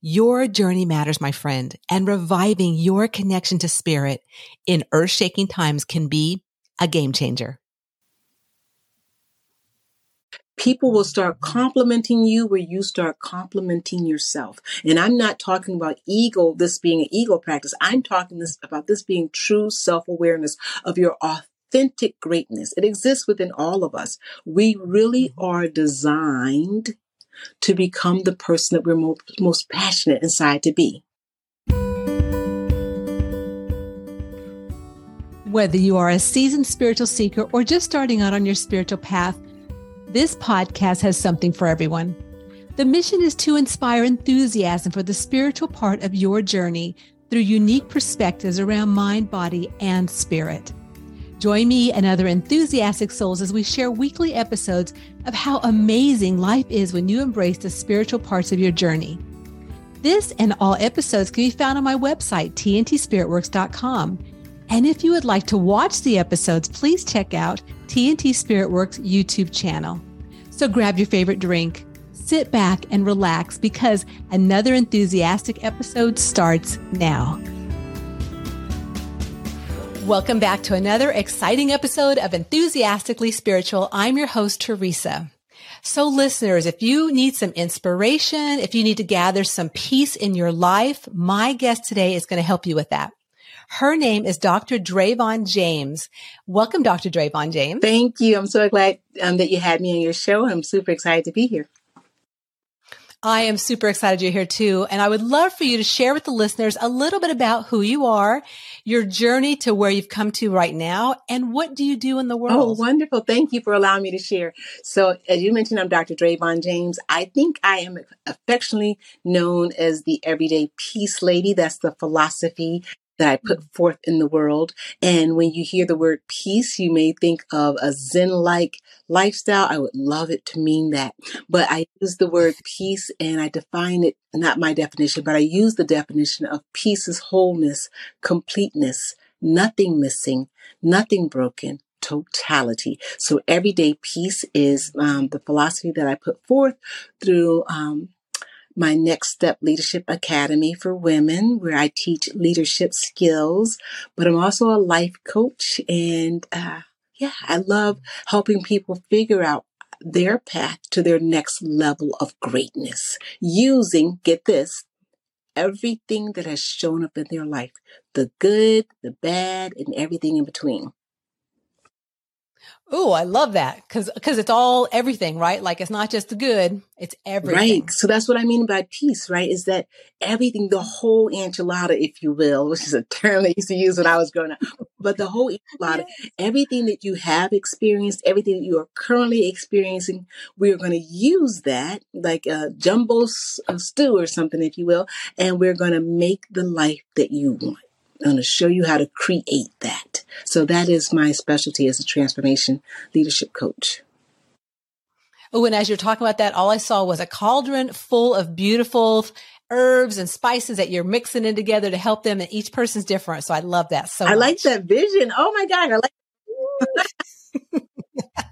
Your journey matters, my friend, and reviving your connection to spirit in earth-shaking times can be a game changer. People will start complimenting you where you start complimenting yourself. And I'm not talking about ego, this being an ego practice. I'm talking about this being true self-awareness of your authentic greatness. It exists within all of us. We really are designed to become the person that we're most passionate inside to be. Whether you are a seasoned spiritual seeker or just starting out on your spiritual path, this podcast has something for everyone. The mission is to inspire enthusiasm for the spiritual part of your journey through unique perspectives around mind, body, and spirit. Join me and other enthusiastic souls as we share weekly episodes of how amazing life is when you embrace the spiritual parts of your journey. This and all episodes can be found on my website, TNTSpiritWorks.com. And if you would like to watch the episodes, please check out TNT Spirit Works YouTube channel. So grab your favorite drink, sit back and relax because another enthusiastic episode starts now. Welcome back to another exciting episode of Enthusiastically Spiritual. I'm your host, Teresa. So listeners, if you need some inspiration, if you need to gather some peace in your life, my guest today is going to help you with that. Her name is Dr. Dravon James. Welcome, Dr. Dravon James. Thank you. I'm so glad that you had me on your show. I'm super excited to be here. I am super excited you're here too. And I would love for you to share with the listeners a little bit about who you are, your journey to where you've come to right now, and what do you do in the world? Oh, wonderful. Thank you for allowing me to share. So as you mentioned, I'm Dr. Dravon James. I think I am affectionately known as the Everyday Peace Lady. That's the philosophy that I put forth in the world. And when you hear the word peace, you may think of a Zen-like lifestyle. I would love it to mean that. But I use the word peace and I define it, not my definition, but I use the definition of peace is wholeness, completeness, nothing missing, nothing broken, totality. So everyday peace is the philosophy that I put forth through My Next Step Leadership Academy for Women, where I teach leadership skills, but I'm also a life coach. And I love helping people figure out their path to their next level of greatness using, get this, everything that has shown up in their life, the good, the bad, and everything in between. Oh, I love that because it's all everything, right? Like it's not just the good, it's everything. Right. So that's what I mean by peace, right? Is that everything, the whole enchilada, if you will, which is a term they used to use when I was growing up, but the whole enchilada, yes. Everything that you have experienced, everything that you are currently experiencing, we're going to use that like a jumbo stew or something, if you will, and we're going to make the life that you want. I'm going to show you how to create that. So that is my specialty as a transformation leadership coach. Oh, and as you're talking about that, all I saw was a cauldron full of beautiful herbs and spices that you're mixing in together to help them. And each person's different. So I love that so much. I like that vision. Oh my God. I like that.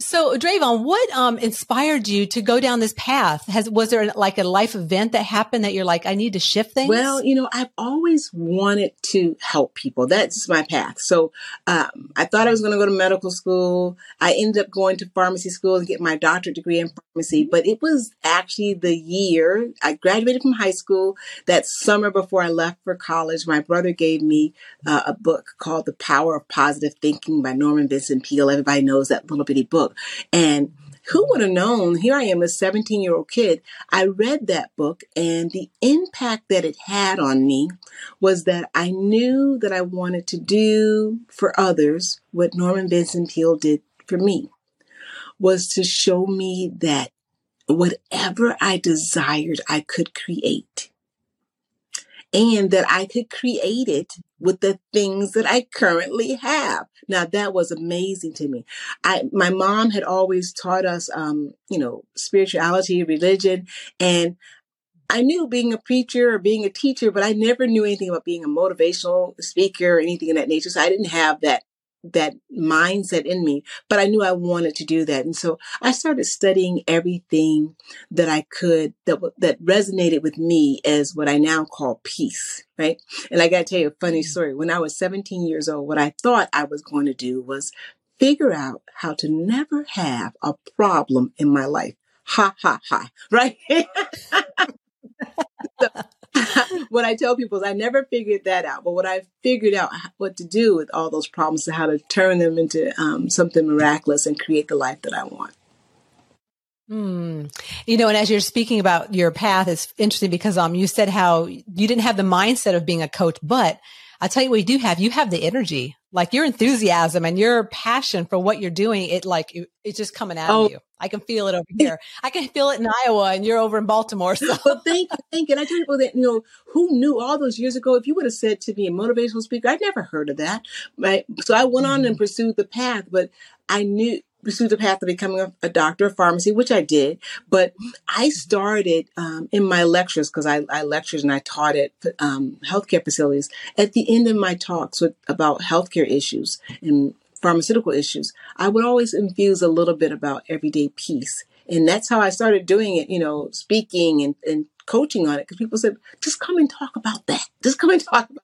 So Dravon, what inspired you to go down this path? Was there like a life event that happened that you're like, I need to shift things? Well, I've always wanted to help people. That's my path. So I thought I was going to go to medical school. I ended up going to pharmacy school and get my doctorate degree in pharmacy. But it was actually the year I graduated from high school. That summer before I left for college, my brother gave me a book called The Power of Positive Thinking by Norman Vincent Peale. Everybody knows that little bitty book. And who would have known, here I am, a 17-year-old kid. I read that book and the impact that it had on me was that I knew that I wanted to do for others what Norman Vincent Peale did for me, was to show me that whatever I desired, I could create. And that I could create it with the things that I currently have. Now, that was amazing to me. My mom had always taught us, spirituality, religion. And I knew being a preacher or being a teacher, but I never knew anything about being a motivational speaker or anything of that nature. So I didn't have that mindset in me, but I knew I wanted to do that. And so I started studying everything that I could, that resonated with me as what I now call peace, right? And I got to tell you a funny story. When I was 17 years old, what I thought I was going to do was figure out how to never have a problem in my life. Ha, ha, ha, right? What I tell people is I never figured that out, but what I figured out what to do with all those problems and how to turn them into something miraculous and create the life that I want. And as you're speaking about your path, it's interesting because you said how you didn't have the mindset of being a coach, but I tell you what you have the energy, like your enthusiasm and your passion for what you're doing. It's just coming out of you. I can feel it over here. I can feel it in Iowa and you're over in Baltimore. So well, thank you. And I tell people that, who knew all those years ago, if you would have said to me a motivational speaker, I'd never heard of that. Right. So I went on and pursued the path, but pursued the path of becoming a doctor of pharmacy, which I did. But I started in my lectures, because I lectured and I taught at healthcare facilities. At the end of my talks about healthcare issues and pharmaceutical issues, I would always infuse a little bit about everyday peace. And that's how I started doing it, speaking and coaching on it, because people said, just come and talk about that. Just come and talk about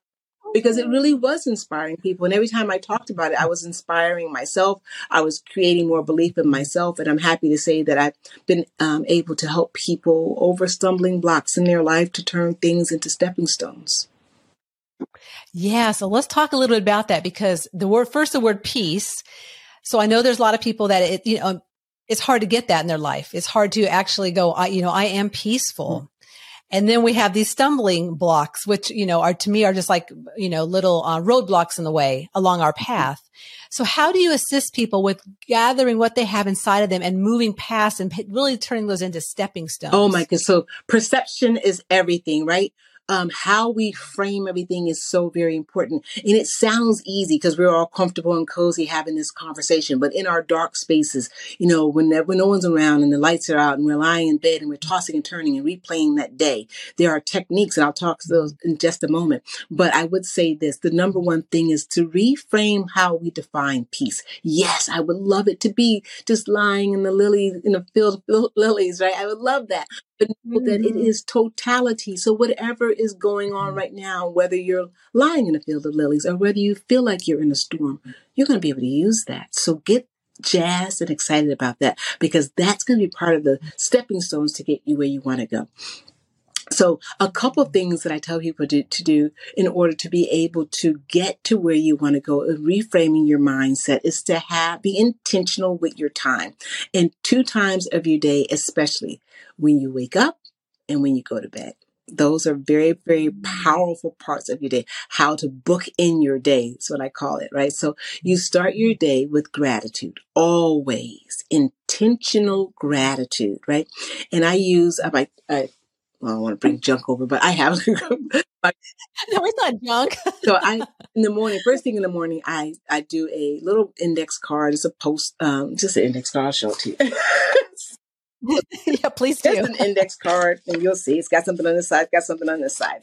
because it really was inspiring people. And every time I talked about it, I was inspiring myself. I was creating more belief in myself. And I'm happy to say that I've been able to help people over stumbling blocks in their life to turn things into stepping stones. Yeah. So let's talk a little bit about that, because the word peace. So I know there's a lot of people that it's hard to get that in their life. It's hard to actually go, I am peaceful. Mm-hmm. And then we have these stumbling blocks, which, are to me are just like, little roadblocks in the way along our path. So how do you assist people with gathering what they have inside of them and moving past and really turning those into stepping stones? Oh my goodness. So perception is everything, right? How we frame everything is so very important. And it sounds easy because we're all comfortable and cozy having this conversation. But in our dark spaces, when no one's around and the lights are out and we're lying in bed and we're tossing and turning and replaying that day, there are techniques, and I'll talk to those in just a moment. But I would say this, the number one thing is to reframe how we define peace. Yes, I would love it to be just lying in the lilies, in a field of lilies, right? I would love that. But know that it is totality. So whatever is going on right now, whether you're lying in a field of lilies or whether you feel like you're in a storm, you're going to be able to use that. So get jazzed and excited about that, because that's going to be part of the stepping stones to get you where you want to go. So a couple of things that I tell people to do in order to be able to get to where you want to go, reframing your mindset, is to be intentional with your time, and 2 times of your day, especially when you wake up and when you go to bed. Those are very, very powerful parts of your day, how to book in your day. That's what I call it, right? So you start your day with gratitude, always intentional gratitude, right? And I use, I don't want to bring junk over, but I have. No, it's not junk. So first thing in the morning, I do a little index card. It's a post, just an index card. I'll show it to you. Yeah, please do. Just an index card, and you'll see it's got something on this side,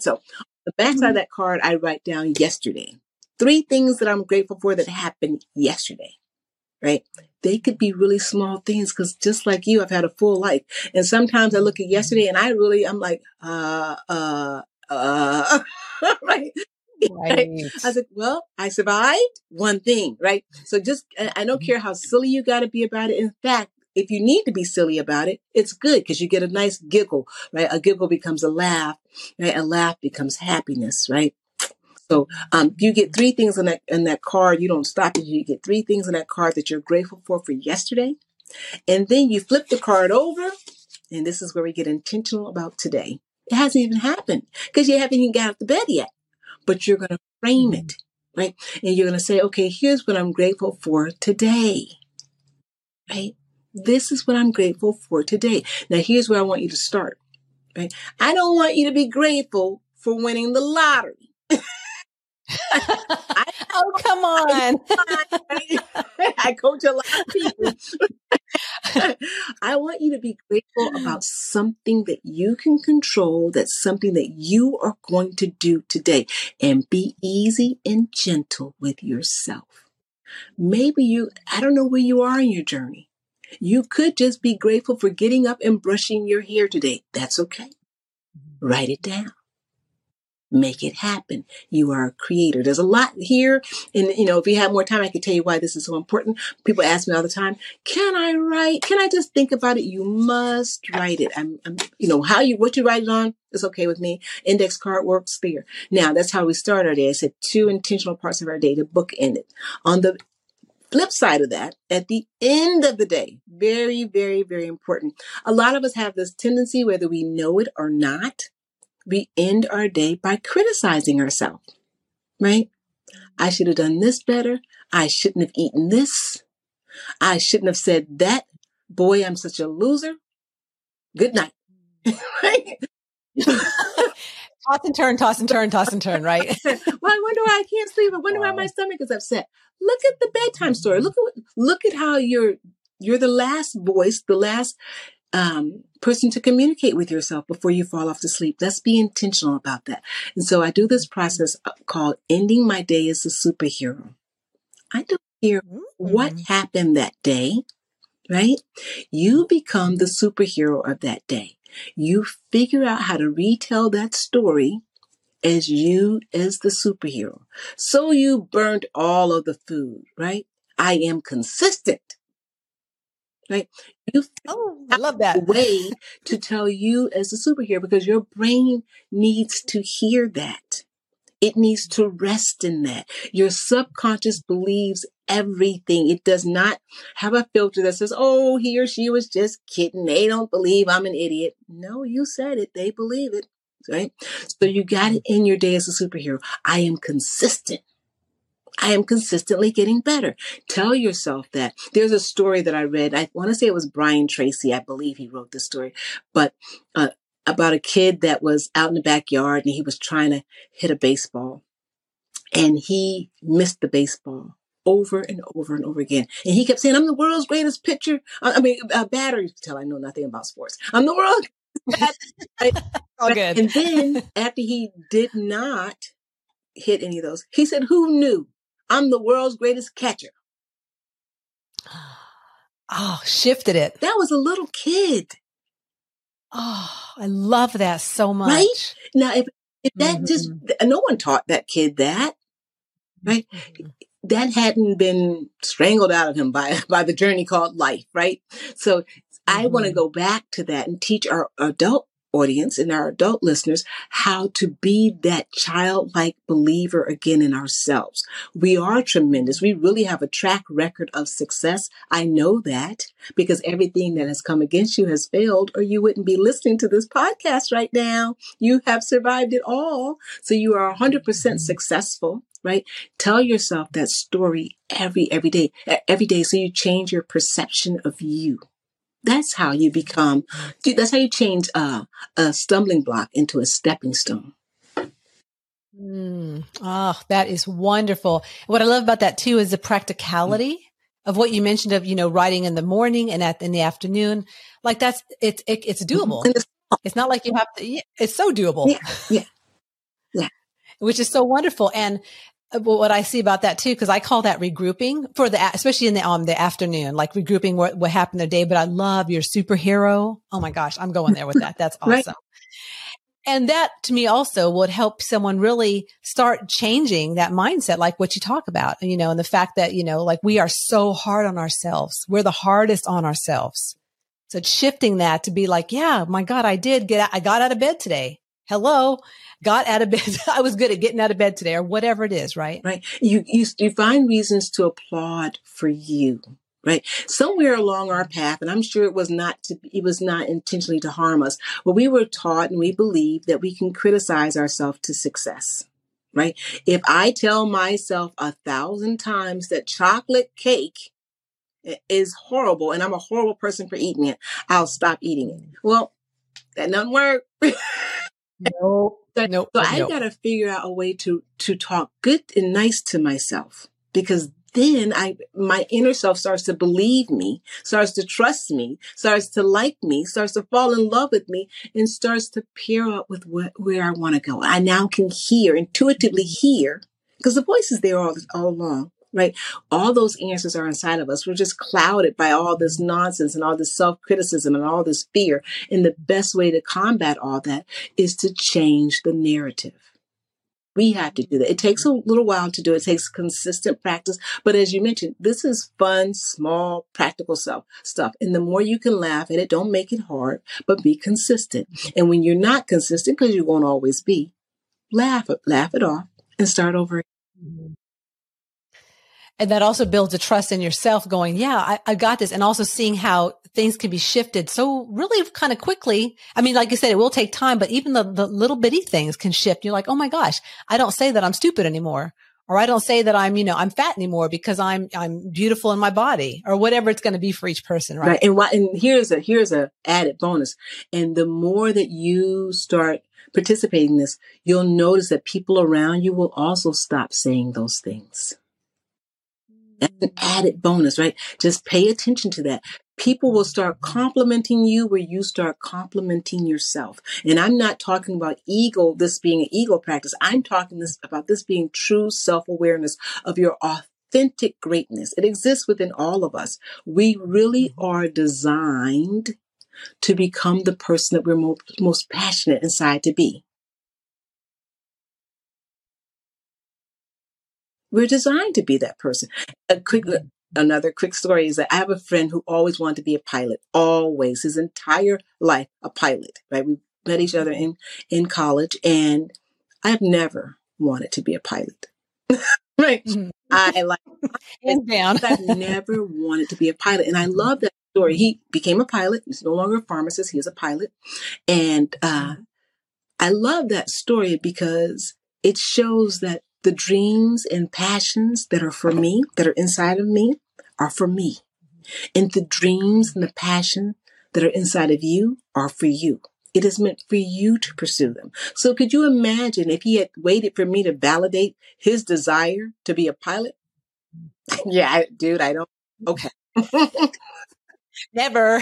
So on the back side of that card, I write down yesterday. 3 things that I'm grateful for that happened yesterday, right? They could be really small things, because just like you, I've had a full life. And sometimes I look at yesterday and I'm like, right? Right. I was like, well, I survived one thing, right? So just, I don't care how silly you got to be about it. In fact, if you need to be silly about it, it's good, because you get a nice giggle, right? A giggle becomes a laugh, right? A laugh becomes happiness, right? So you get 3 things on that card. You don't stop it. You get 3 things on that card that you're grateful for yesterday. And then you flip the card over. And this is where we get intentional about today. It hasn't even happened, because you haven't even got out of the bed yet. But you're going to frame it, right? And you're going to say, okay, here's what I'm grateful for today, right? this is what I'm grateful for today. Now, here's where I want you to start. Right? I don't want you to be grateful for winning the lottery. Oh, come on. I coach a lot of people. I want you to be grateful about something that you can control. That's something that you are going to do today, and be easy and gentle with yourself. Maybe I don't know where you are in your journey. You could just be grateful for getting up and brushing your hair today. That's okay. Write it down. Make it happen. You are a creator. There's a lot here. And, you know, if we had more time, I could tell you why this is so important. People ask me all the time, can I write? Can I just think about it? You must write it. What you write it on is okay with me. Index card works there. Now, that's how we start our day. I said 2 intentional parts of our day to bookend it. On the flip side of that, at the end of the day, very, very, very important. A lot of us have this tendency, whether we know it or not, we end our day by criticizing ourselves, right? I should have done this better. I shouldn't have eaten this. I shouldn't have said that. Boy, I'm such a loser. Good night. Right? Toss and turn, toss and turn, toss and turn, right? Well, I wonder why I can't sleep. I wonder why my stomach is upset. Look at the bedtime story. Look at how you're the last voice, the last person to communicate with yourself before you fall off to sleep. Let's be intentional about that. And so I do this process called ending my day as a superhero. I don't care what happened that day, right? You become the superhero of that day. You figure out how to retell that story as you, as the superhero. So you burned all of the food, right? I am consistent. Right? I love that. A way to tell you as a superhero, because your brain needs to hear that. It needs to rest in that. Your subconscious believes everything. It does not have a filter that says, oh, he or she was just kidding. They don't believe I'm an idiot. No, you said it. They believe it. Right? So you got it in your day as a superhero. I am consistent. I am consistently getting better. Tell yourself that. There's a story that I read. I want to say it was Brian Tracy. I believe he wrote this story, but about a kid that was out in the backyard and he was trying to hit a baseball and he missed the baseball over and over and over again. And he kept saying, I'm the world's greatest pitcher. Batter. You can tell I know nothing about sports. I'm the world's greatest batter. All good. And then after he did not hit any of those, he said, who knew? I'm the world's greatest catcher. Oh, shifted it. That was a little kid. Oh, I love that so much. Right? Now, if that just, no one taught that kid that, right? That hadn't been strangled out of him by the journey called life, right? So I want to go back to that and teach our adult audience and our adult listeners how to be that childlike believer again in ourselves. We are tremendous. We really have a track record of success. I know that because everything that has come against you has failed, or you wouldn't be listening to this podcast right now. You have survived it all. So you are 100% successful, right? Tell yourself that story every day. So you change your perception of you. That's how you become, that's how you change a stumbling block into a stepping stone. Oh, that is wonderful. What I love about that too is the practicality of what you mentioned of, writing in the morning and in the afternoon. Like it's doable. It's not like you have to, it's so doable. Yeah. Which is so wonderful. And what I see about that too, because I call that regrouping for especially in the afternoon, like regrouping what happened the day. But I love your superhero. Oh my gosh, I'm going there with that. That's awesome. Right. And that to me also would help someone really start changing that mindset, like what you talk about, and the fact that, like we are so hard on ourselves. We're the hardest on ourselves. So shifting that to be like, yeah, my God, I got out of bed today. Hello, got out of bed. I was good at getting out of bed today, or whatever it is, right? Right. You find reasons to applaud for you, right? Somewhere along our path, and I'm sure it was not intentionally to harm us, but we were taught and we believe that we can criticize ourselves to success, right? If I tell myself 1,000 times that chocolate cake is horrible and I'm a horrible person for eating it, I'll stop eating it. Well, that doesn't work. So I got to figure out a way to talk good and nice to myself, because then my inner self starts to believe me, starts to trust me, starts to like me, starts to fall in love with me, and starts to pair up with where I want to go. I now can intuitively hear, because the voice is there all along, right? All those answers are inside of us. We're just clouded by all this nonsense and all this self-criticism and all this fear. And the best way to combat all that is to change the narrative. We have to do that. It takes a little while to do it. It takes consistent practice. But as you mentioned, this is fun, small, practical stuff. And the more you can laugh at it, don't make it hard, but be consistent. And when you're not consistent, because you won't always be, laugh it off and start over again. And that also builds a trust in yourself going, yeah, I got this. And also seeing how things can be shifted so really kind of quickly. I mean, like you said, it will take time, but even the little bitty things can shift. You're like, oh my gosh, I don't say that I'm stupid anymore. Or I don't say that I'm fat anymore because I'm beautiful in my body, or whatever it's going to be for each person. Right. And here's a added bonus. And the more that you start participating in this, you'll notice that people around you will also stop saying those things. That's an added bonus, right? Just pay attention to that. People will start complimenting you where you start complimenting yourself. And I'm not talking about ego, this being an ego practice. I'm talking about this being true self-awareness of your authentic greatness. It exists within all of us. We really are designed to become the person that we're most passionate inside to be. We're designed to be that person. Another quick story is that I have a friend who always wanted to be a pilot, always, his entire life, a pilot, right? We met each other in college, and I've never wanted to be a pilot, right? Mm-hmm. I've never wanted to be a pilot. And I love that story. He became a pilot. He's no longer a pharmacist. He is a pilot. And I love that story because it shows that the dreams and passions that are for me, that are inside of me, are for me. And the dreams and the passion that are inside of you are for you. It is meant for you to pursue them. So could you imagine if he had waited for me to validate his desire to be a pilot? Yeah, I don't. Okay. Never.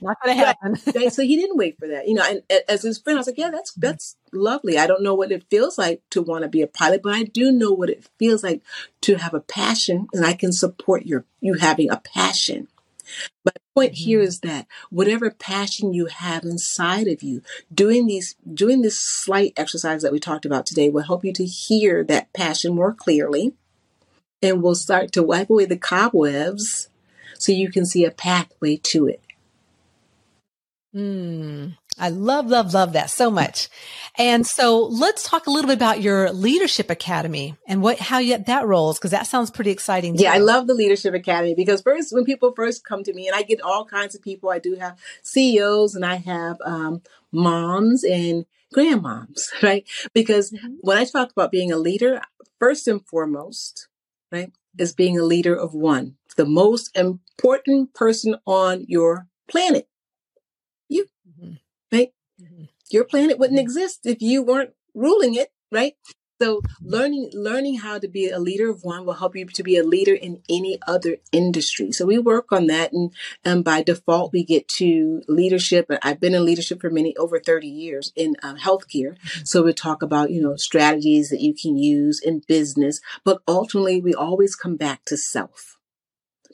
Not going to happen. So he didn't wait for that. And as his friend, I was like, yeah, that's lovely. I don't know what it feels like to want to be a pilot, but I do know what it feels like to have a passion, and I can support you having a passion. My point here is that whatever passion you have inside of you, doing this slight exercise that we talked about today will help you to hear that passion more clearly, and will start to wipe away the cobwebs so you can see a pathway to it. I love, love, love that so much. And so let's talk a little bit about your Leadership Academy and how that rolls, because that sounds pretty exciting too. Yeah, I love the Leadership Academy because when people first come to me, and I get all kinds of people, I do have CEOs and I have moms and grandmoms, right? Because when I talk about being a leader, first and foremost, right, is being a leader of one, the most important person on your planet. You, right? Mm-hmm. Your planet wouldn't exist if you weren't ruling it, right? So learning how to be a leader of one will help you to be a leader in any other industry. So we work on that, and by default, we get to leadership. I've been in leadership for over 30 years in healthcare. So we talk about, strategies that you can use in business, but ultimately we always come back to self,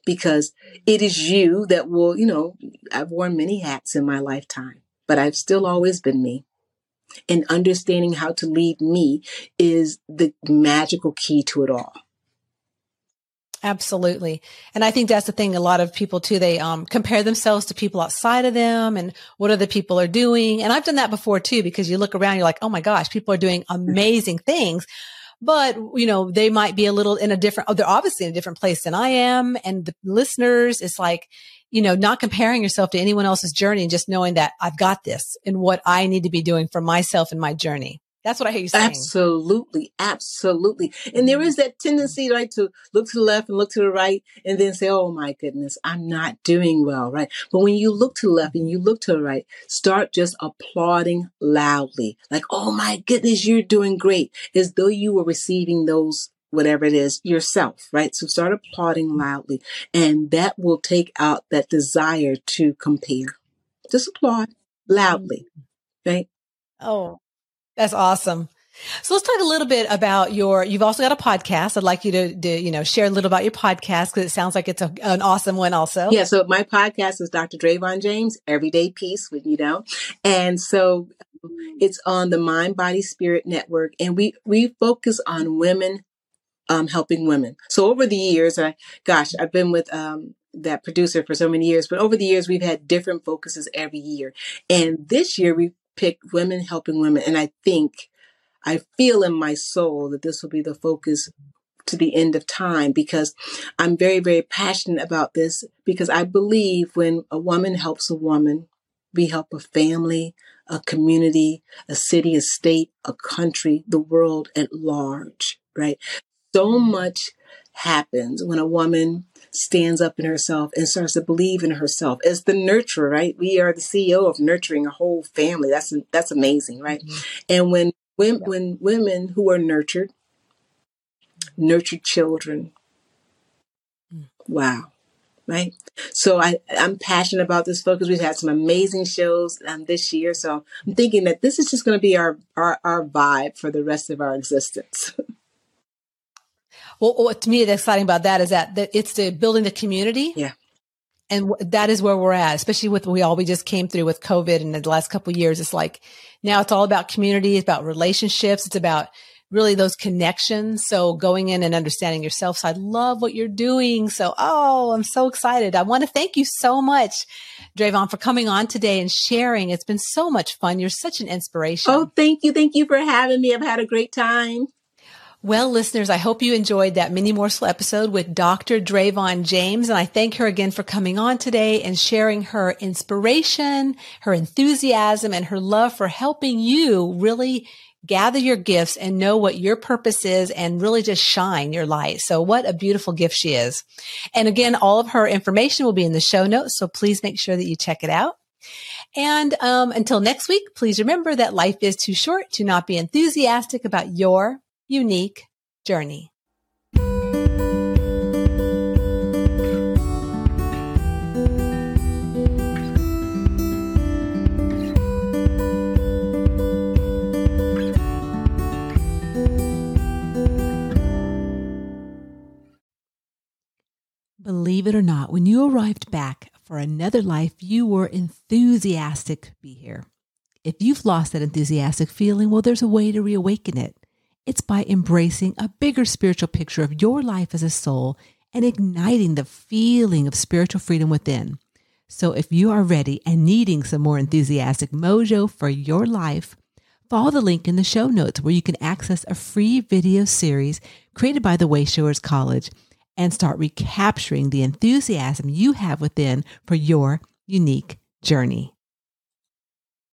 because it is you that will, I've worn many hats in my lifetime, but I've still always been me. And understanding how to lead me is the magical key to it all. Absolutely. And I think that's the thing. A lot of people too, they compare themselves to people outside of them and what other people are doing. And I've done that before too, because you look around, you're like, oh my gosh, people are doing amazing things. But, they might be a little they're obviously in a different place than I am. And the listeners, it's like, not comparing yourself to anyone else's journey and just knowing that I've got this and what I need to be doing for myself in my journey. That's what I hear you saying. Absolutely. Absolutely. And there is that tendency, right, to look to the left and look to the right and then say, oh my goodness, I'm not doing well, right? But when you look to the left and you look to the right, start just applauding loudly. Like, oh my goodness, you're doing great. As though you were receiving those, whatever it is, yourself, right? So start applauding loudly, and that will take out that desire to compare. Just applaud loudly, right? Oh, that's awesome. So let's talk a little bit about you've also got a podcast. I'd like you to share a little about your podcast, because it sounds like it's an awesome one also. Yeah. So my podcast is Dr. Dravon James, Everyday Peace, and so it's on the Mind Body Spirit Network, and we focus on women, helping women. So over the years, I've been with, that producer for so many years, but over the years, we've had different focuses every year. And this year we picked women helping women. And I feel in my soul that this will be the focus to the end of time, because I'm very, very passionate about this, because I believe when a woman helps a woman, we help a family, a community, a city, a state, a country, the world at large, right? So much happens when a woman stands up in herself and starts to believe in herself as the nurturer, right? We are the CEO of nurturing a whole family. That's amazing, right? Mm-hmm. And when women who are nurtured, nurture children. Mm-hmm. Wow. Right. So I'm passionate about this focus. We've had some amazing shows this year. So I'm thinking that this is just going to be our vibe for the rest of our existence. Well, what to me is exciting about that is that it's the building the community. Yeah. And that is where we're at, especially with we just came through with COVID and the last couple of years. It's like now it's all about community. It's about relationships. It's about really those connections. So going in and understanding yourself. So I love what you're doing. So, I'm so excited. I want to thank you so much, Dravon, for coming on today and sharing. It's been so much fun. You're such an inspiration. Oh, thank you. Thank you for having me. I've had a great time. Well, listeners, I hope you enjoyed that mini morsel episode with Dr. Dravon James. And I thank her again for coming on today and sharing her inspiration, her enthusiasm, and her love for helping you really gather your gifts and know what your purpose is and really just shine your light. So what a beautiful gift she is. And again, all of her information will be in the show notes. So please make sure that you check it out. And until next week, please remember that life is too short to not be enthusiastic about your unique journey. Believe it or not, when you arrived back for another life, you were enthusiastic to be here. If you've lost that enthusiastic feeling, well, there's a way to reawaken it. It's by embracing a bigger spiritual picture of your life as a soul and igniting the feeling of spiritual freedom within. So if you are ready and needing some more enthusiastic mojo for your life, follow the link in the show notes where you can access a free video series created by the Way Showers College and start recapturing the enthusiasm you have within for your unique journey.